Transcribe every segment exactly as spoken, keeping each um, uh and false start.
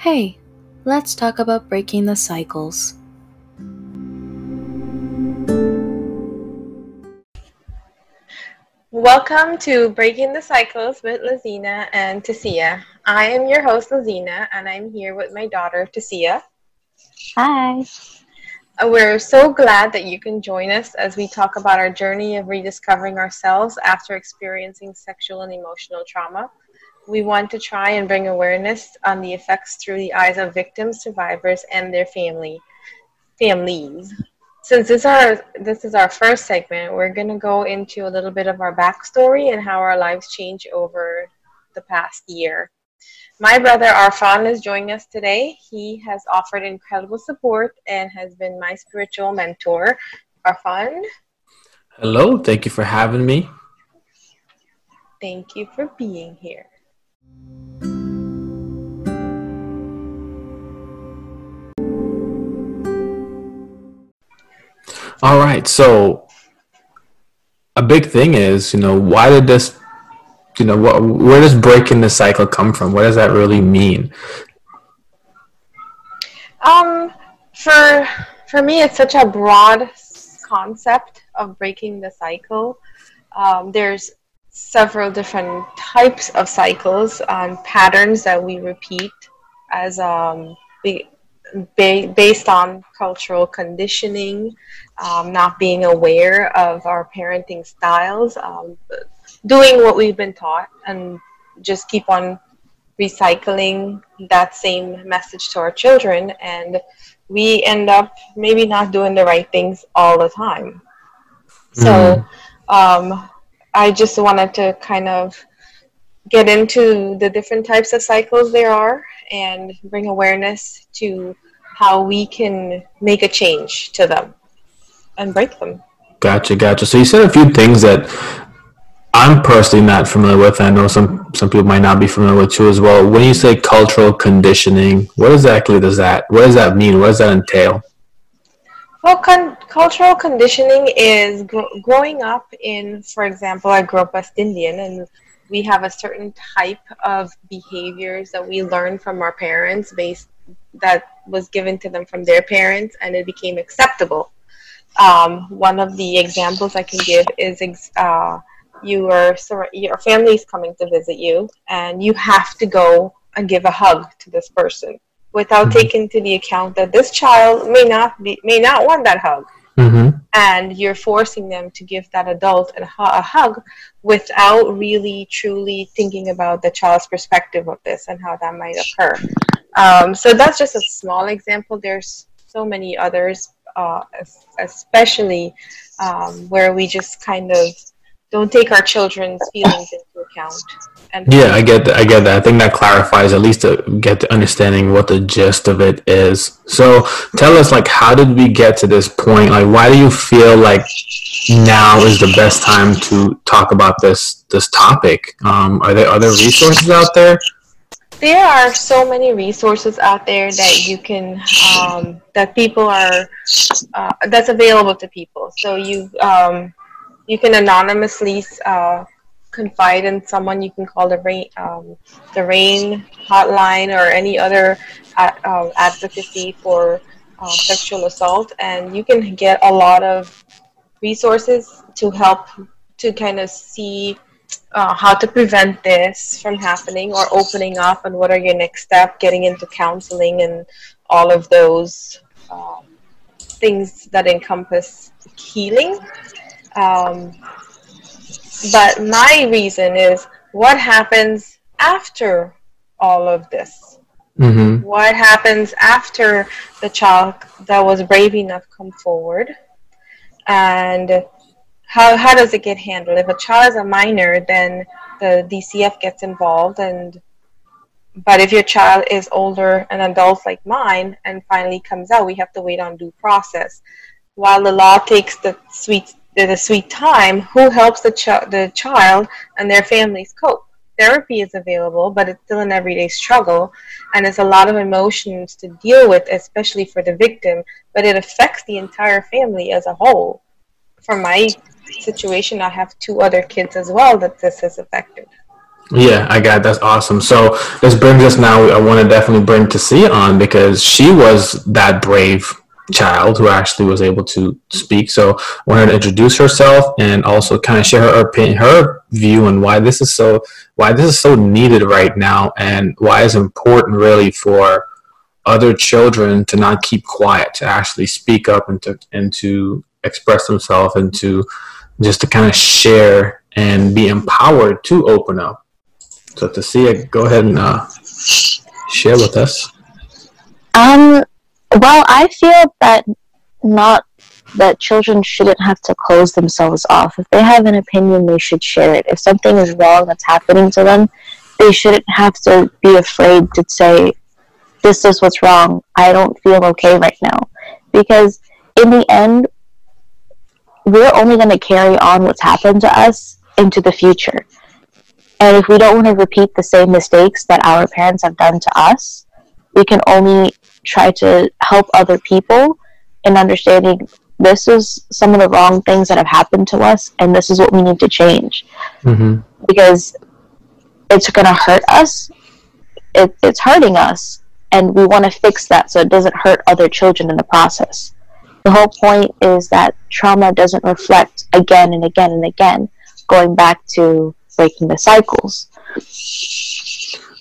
Hey, let's talk about breaking the cycles. Welcome to Breaking the Cycles with Lazina and Tasia. I am your host, Lazina, and I'm here with my daughter, Tasia. Hi. We're so glad that you can join us as we talk about our journey of rediscovering ourselves after experiencing sexual and emotional trauma. We want to try and bring awareness on the effects through the eyes of victims, survivors, and their family, families. Since this, are, this is our first segment, we're going to go into a little bit of our backstory and how our lives changed over the past year. My brother Arfan is joining us today. He has offered incredible support and has been my spiritual mentor. Arfan? Hello. Thank you for having me. Thank you for being here. All right, so a big thing is, you know, why did this, you know, what, where does breaking the cycle come from? What does that really mean? Um, for for me, it's such a broad concept of breaking the cycle. Um, there's several different types of cycles, um, patterns that we repeat as um we. based on cultural conditioning, um, not being aware of our parenting styles, um, doing what we've been taught, and just keep on recycling that same message to our children, and we end up maybe not doing the right things all the time. Mm-hmm. So um, I just wanted to kind of get into the different types of cycles there are and bring awareness to how we can make a change to them and break them. Gotcha, gotcha. So you said a few things that I'm personally not familiar with. I know some, some people might not be familiar with too as well. When you say cultural conditioning, what exactly does that, what does that mean? What does that entail? Well, con- cultural conditioning is gr- growing up in, for example, I grew up West Indian, and we have a certain type of behaviors that we learn from our parents based that was given to them from their parents, and it became acceptable. Um, one of the examples I can give is uh, you are, your family is coming to visit you, and you have to go and give a hug to this person without mm-hmm. taking into account that this child may not be, may not want that hug. Mm-hmm. And you're forcing them to give that adult a, a hug without really truly thinking about the child's perspective of this and how that might occur. Um, so that's just a small example. There's so many others, uh, especially um, where we just kind of don't take our children's feelings into account. And yeah, I get that. I get that. I think that clarifies, at least to get to understanding what the gist of it is. So tell us, like, how did we get to this point? Like, why do you feel like now is the best time to talk about this this topic? Um, are there other resources out there? There are so many resources out there that you can, um, that people are, uh, that's available to people. So you, um, you can anonymously uh, confide in someone. You can call the RAIN, um, the RAIN hotline or any other ad, uh, advocacy for uh, sexual assault, and you can get a lot of resources to help to kind of see uh, how to prevent this from happening or opening up, and what are your next steps, getting into counseling and all of those uh, things that encompass healing. Um, but my reason is what happens after all of this. Mm-hmm. What happens after the child that was brave enough come forward, and how how does it get handled? If a child is a minor, then the D C F gets involved, and but if your child is older, an adult like mine, and finally comes out, we have to wait on due process while the law takes the sweet. There's a sweet time. Who helps the, ch- the child and their families cope? Therapy is available, but it's still an everyday struggle, and it's a lot of emotions to deal with, especially for the victim, but it affects the entire family as a whole. For my situation, I have two other kids as well that this has affected. Yeah, I got it. That's awesome. So this brings us now, I want to definitely bring Tasia on because she was that brave child who actually was able to speak. So I want her to introduce herself and also kind of share her opinion, her view on why this is so, why this is so needed right now and why it's important really for other children to not keep quiet, to actually speak up and to, and to express themselves and to just to kind of share and be empowered to open up. So Tasia, go ahead and uh, share with us. Um, well, I feel that not that children shouldn't have to close themselves off. If they have an opinion, they should share it. If something is wrong that's happening to them, they shouldn't have to be afraid to say, this is what's wrong. I don't feel okay right now. Because in the end, we're only going to carry on what's happened to us into the future. And if we don't want to repeat the same mistakes that our parents have done to us, we can only try to help other people in understanding this is some of the wrong things that have happened to us and this is what we need to change. Mm-hmm. Because it's going to hurt us. It, it's hurting us. And we want to fix that so it doesn't hurt other children in the process. The whole point is that trauma doesn't reflect again and again and again, going back to breaking the cycles.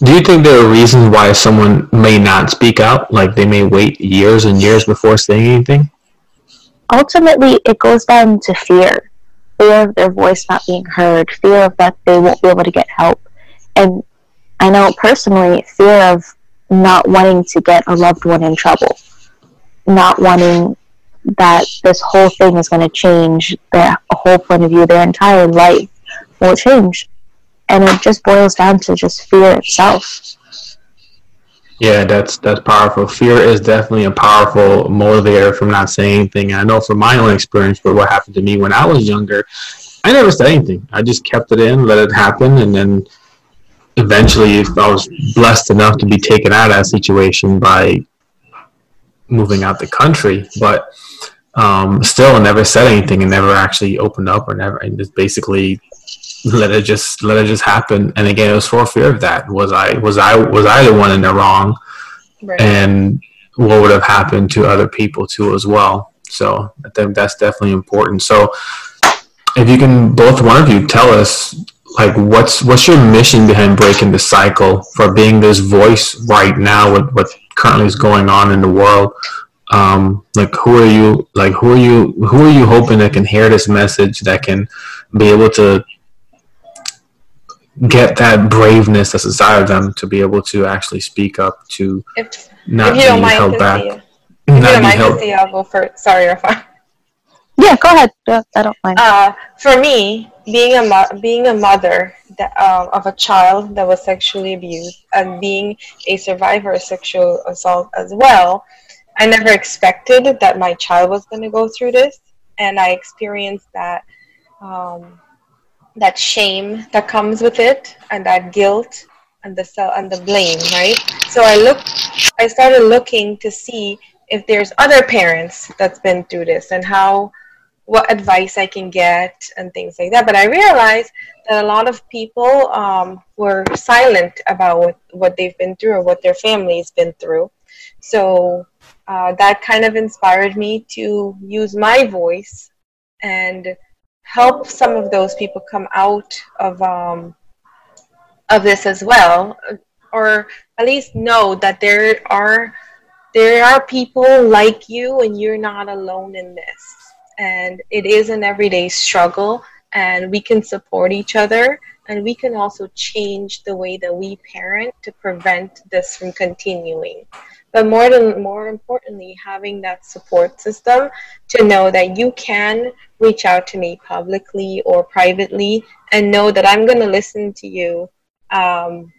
Do you think there are reasons why someone may not speak out? Like they may wait years and years before saying anything? Ultimately, it goes down to fear. Fear of their voice not being heard. Fear of that they won't be able to get help. And I know personally, fear of not wanting to get a loved one in trouble. Not wanting that this whole thing is going to change their whole point of view, their entire life will change. And it just boils down to just fear itself. Yeah, that's that's powerful. Fear is definitely a powerful motivator from not saying anything. And I know from my own experience, but what happened to me when I was younger, I never said anything. I just kept it in, let it happen, and then eventually I was blessed enough to be taken out of that situation by moving out the country, but um, still never said anything and never actually opened up or never, and just basically let it just, let it just happen. And again, it was for fear of that. Was I, was I, was I the one in the wrong? Right. And what would have happened to other people too as well? So I think that's definitely important. So if you can, both one of you tell us, like, what's what's your mission behind breaking the cycle for being this voice right now with what currently is going on in the world? Um, like, who are you? Like, who are you? Who are you hoping that can hear this message, that can be able to get that braveness that's inside of them to be able to actually speak up, to if, not if you don't be mind held to back. If you don't mind held... to see, I'll go first. Sorry, Arfan. Yeah, go ahead. Yeah, I don't mind. Uh, for me, being a mo being a mother that, um, of a child that was sexually abused and being a survivor of sexual assault as well, I never expected that my child was going to go through this, and I experienced that um, that shame that comes with it, and that guilt, and the self and the blame. Right. So I looked. I started looking to see if there's other parents that's been through this and how, what advice I can get and things like that. But I realized that a lot of people um, were silent about what, what they've been through or what their family's been through. So uh, that kind of inspired me to use my voice and help some of those people come out of, um, of this as well, or at least know that there are, there are people like you and you're not alone in this. And it is an everyday struggle, and we can support each other, and we can also change the way that we parent to prevent this from continuing. But more than, more importantly, having that support system to know that you can reach out to me publicly or privately and know that I'm going to listen to you, um,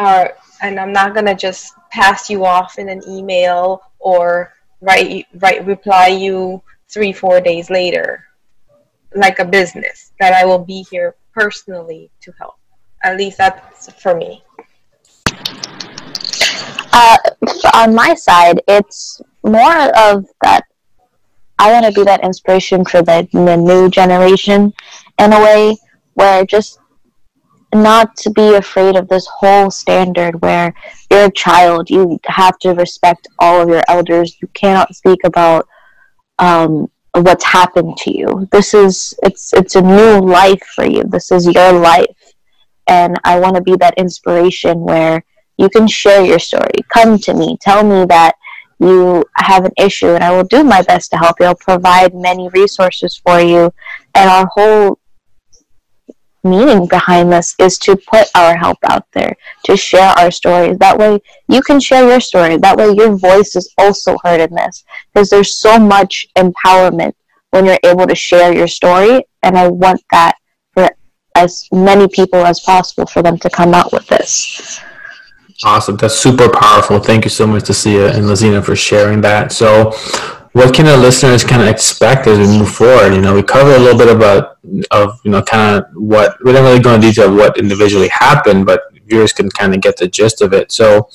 or, and I'm not going to just pass you off in an email or write, write, reply you three, four days later, like a business, that I will be here personally to help. At least that's for me. Uh, on my side, it's more of that I want to be that inspiration for the, the new generation in a way where just not to be afraid of this whole standard where you're a child, you have to respect all of your elders, you cannot speak about um, what's happened to you. This is, it's, it's a new life for you. This is your life. And I want to be that inspiration where you can share your story. Come to me, tell me that you have an issue, and I will do my best to help you. I'll provide many resources for you. And our whole meaning behind this is to put our help out there, to share our stories. That way you can share your story. That way your voice is also heard in this, because there's so much empowerment when you're able to share your story. And I want that for as many people as possible, for them to come out with this. Awesome. That's super powerful. Thank you so much, Tasia and Lazina, for sharing that. So what can the listeners kind of expect as we move forward? You know, we covered a little bit about, of, you know, kind of what, we didn't really go into detail of what individually happened, but viewers can kind of get the gist of it. So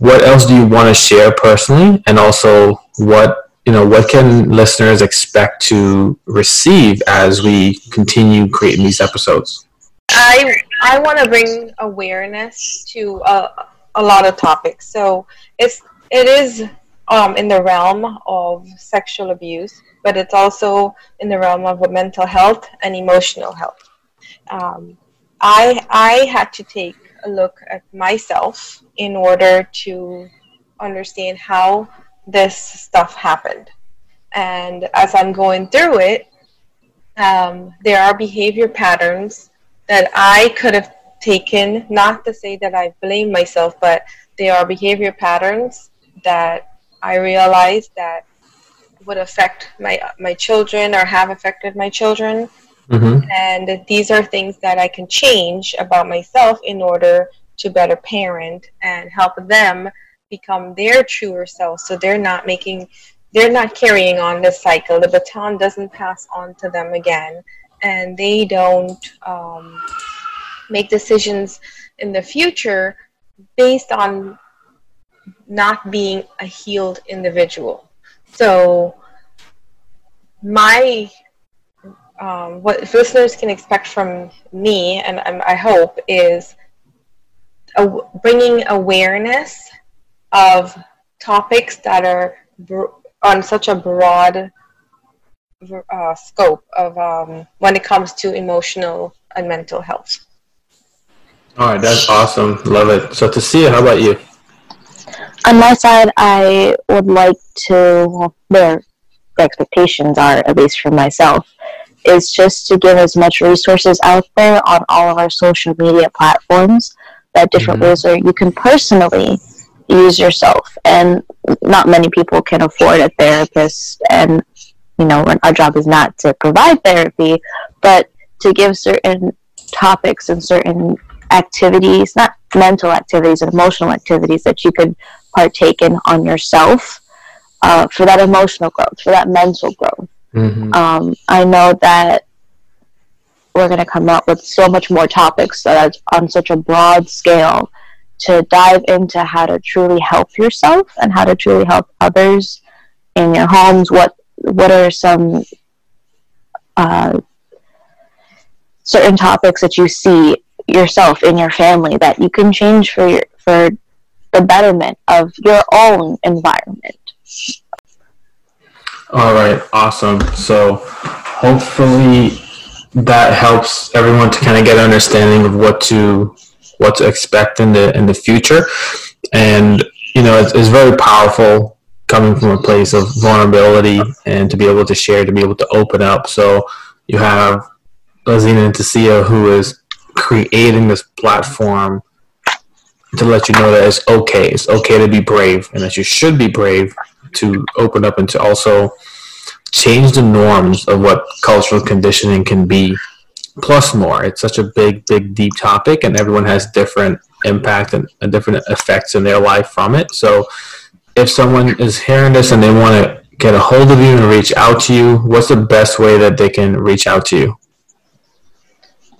what else do you want to share personally? And also what, you know, what can listeners expect to receive as we continue creating these episodes? I I want to bring awareness to uh, a lot of topics. So it's it is um, in the realm of sexual abuse, but it's also in the realm of mental health and emotional health. Um, I I had to take a look at myself in order to understand how this stuff happened, and as I'm going through it, um, there are behavior patterns that I could have taken, not to say that I blame myself, but there are behavior patterns that I realized that would affect my my children or have affected my children. Mm-hmm. And these are things that I can change about myself in order to better parent and help them become their truer selves, so they're not making, they're not carrying on this cycle. The baton doesn't pass on to them again, and they don't um, make decisions in the future based on not being a healed individual. So my, um, what listeners can expect from me, and um, I hope, is a, bringing awareness of topics that are br- on such a broad Uh, scope of um, when it comes to emotional and mental health. All right, that's awesome. Love it. So, Tasia, how about you? On my side, I would like to, well, their expectations are, at least for myself, is just to give as much resources out there on all of our social media platforms, that different mm-hmm. ways where you can personally use yourself. And not many people can afford a therapist, and you know, when our job is not to provide therapy, but to give certain topics and certain activities, not mental activities and emotional activities, that you could partake in on yourself uh, for that emotional growth, for that mental growth. Mm-hmm. Um, I know that we're going to come up with so much more topics that are on such a broad scale, to dive into how to truly help yourself and how to truly help others in your homes. What What are some uh, certain topics that you see yourself in your family that you can change for your, for the betterment of your own environment? All right, awesome. So hopefully that helps everyone to kind of get an understanding of what to what to expect in the in the future, and you know, it's, it's very powerful, coming from a place of vulnerability and to be able to share, to be able to open up. So you have Lazina and Tasia, who is creating this platform to let you know that it's okay. It's okay to be brave, and that you should be brave to open up, and to also change the norms of what cultural conditioning can be, plus more. It's such a big, big, deep topic, and everyone has different impact and different effects in their life from it. So if someone is hearing this and they want to get a hold of you and reach out to you, what's the best way that they can reach out to you?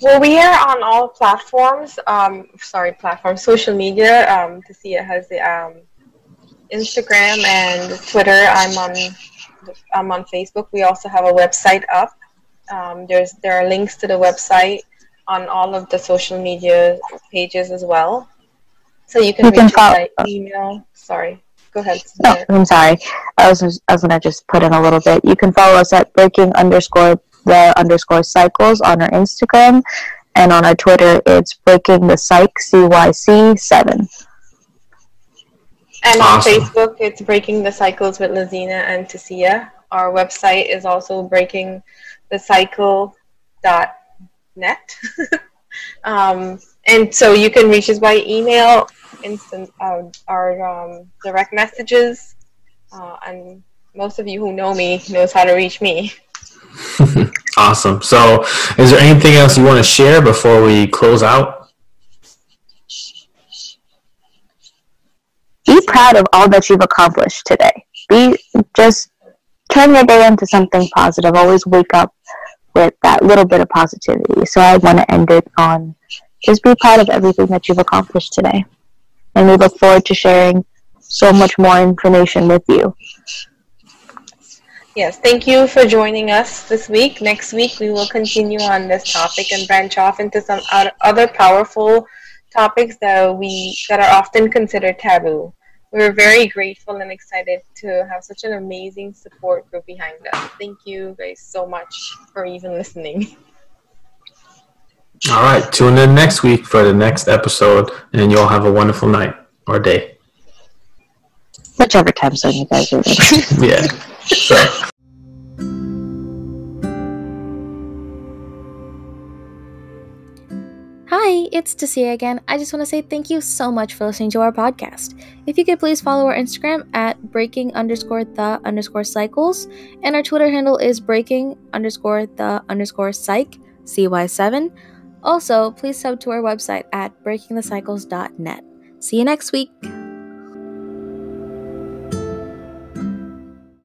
Well, we are on all platforms. Um, sorry, platforms, social media. Um, Tasia has the um, Instagram and Twitter. I'm on. I'm on Facebook. We also have a website up. Um, there's there are links to the website. on all of the social media pages as well. So you can, you can reach follow by email. Sorry. Go ahead. No, I'm sorry. I was, I was going to just put in a little bit. You can follow us at breaking underscore the underscore cycles on our Instagram. And on our Twitter, it's breaking the psych, C Y C seven. And on awesome. Facebook, it's breaking the cycles with Lazina and Tasia. Our website is also breaking the cycle dot net. um, and so you can reach us by email, instant, uh, our um, direct messages, uh, and most of you who know me knows how to reach me. Awesome. So is there anything else you want to share before we close out? Be proud of all that you've accomplished today. Be just turn your day into something positive. Always wake up with that little bit of positivity. So I want to end it on just be proud of everything that you've accomplished today. And we look forward to sharing so much more information with you. Yes, thank you for joining us this week. Next week, we will continue on this topic and branch off into some other powerful topics that we that are often considered taboo. We're very grateful and excited to have such an amazing support group behind us. Thank you guys so much for even listening. All right, tune in next week for the next episode, and you'll have a wonderful night or day. Whichever time zone you guys are in. Yeah. Sure. Hi, it's Tasia again. I just want to say thank you so much for listening to our podcast. If you could please follow our Instagram at breaking underscore the underscore cycles, and our Twitter handle is breaking underscore the underscore psych, C Y seven. Also, please sub to our website at breaking the cycles dot net. See you next week.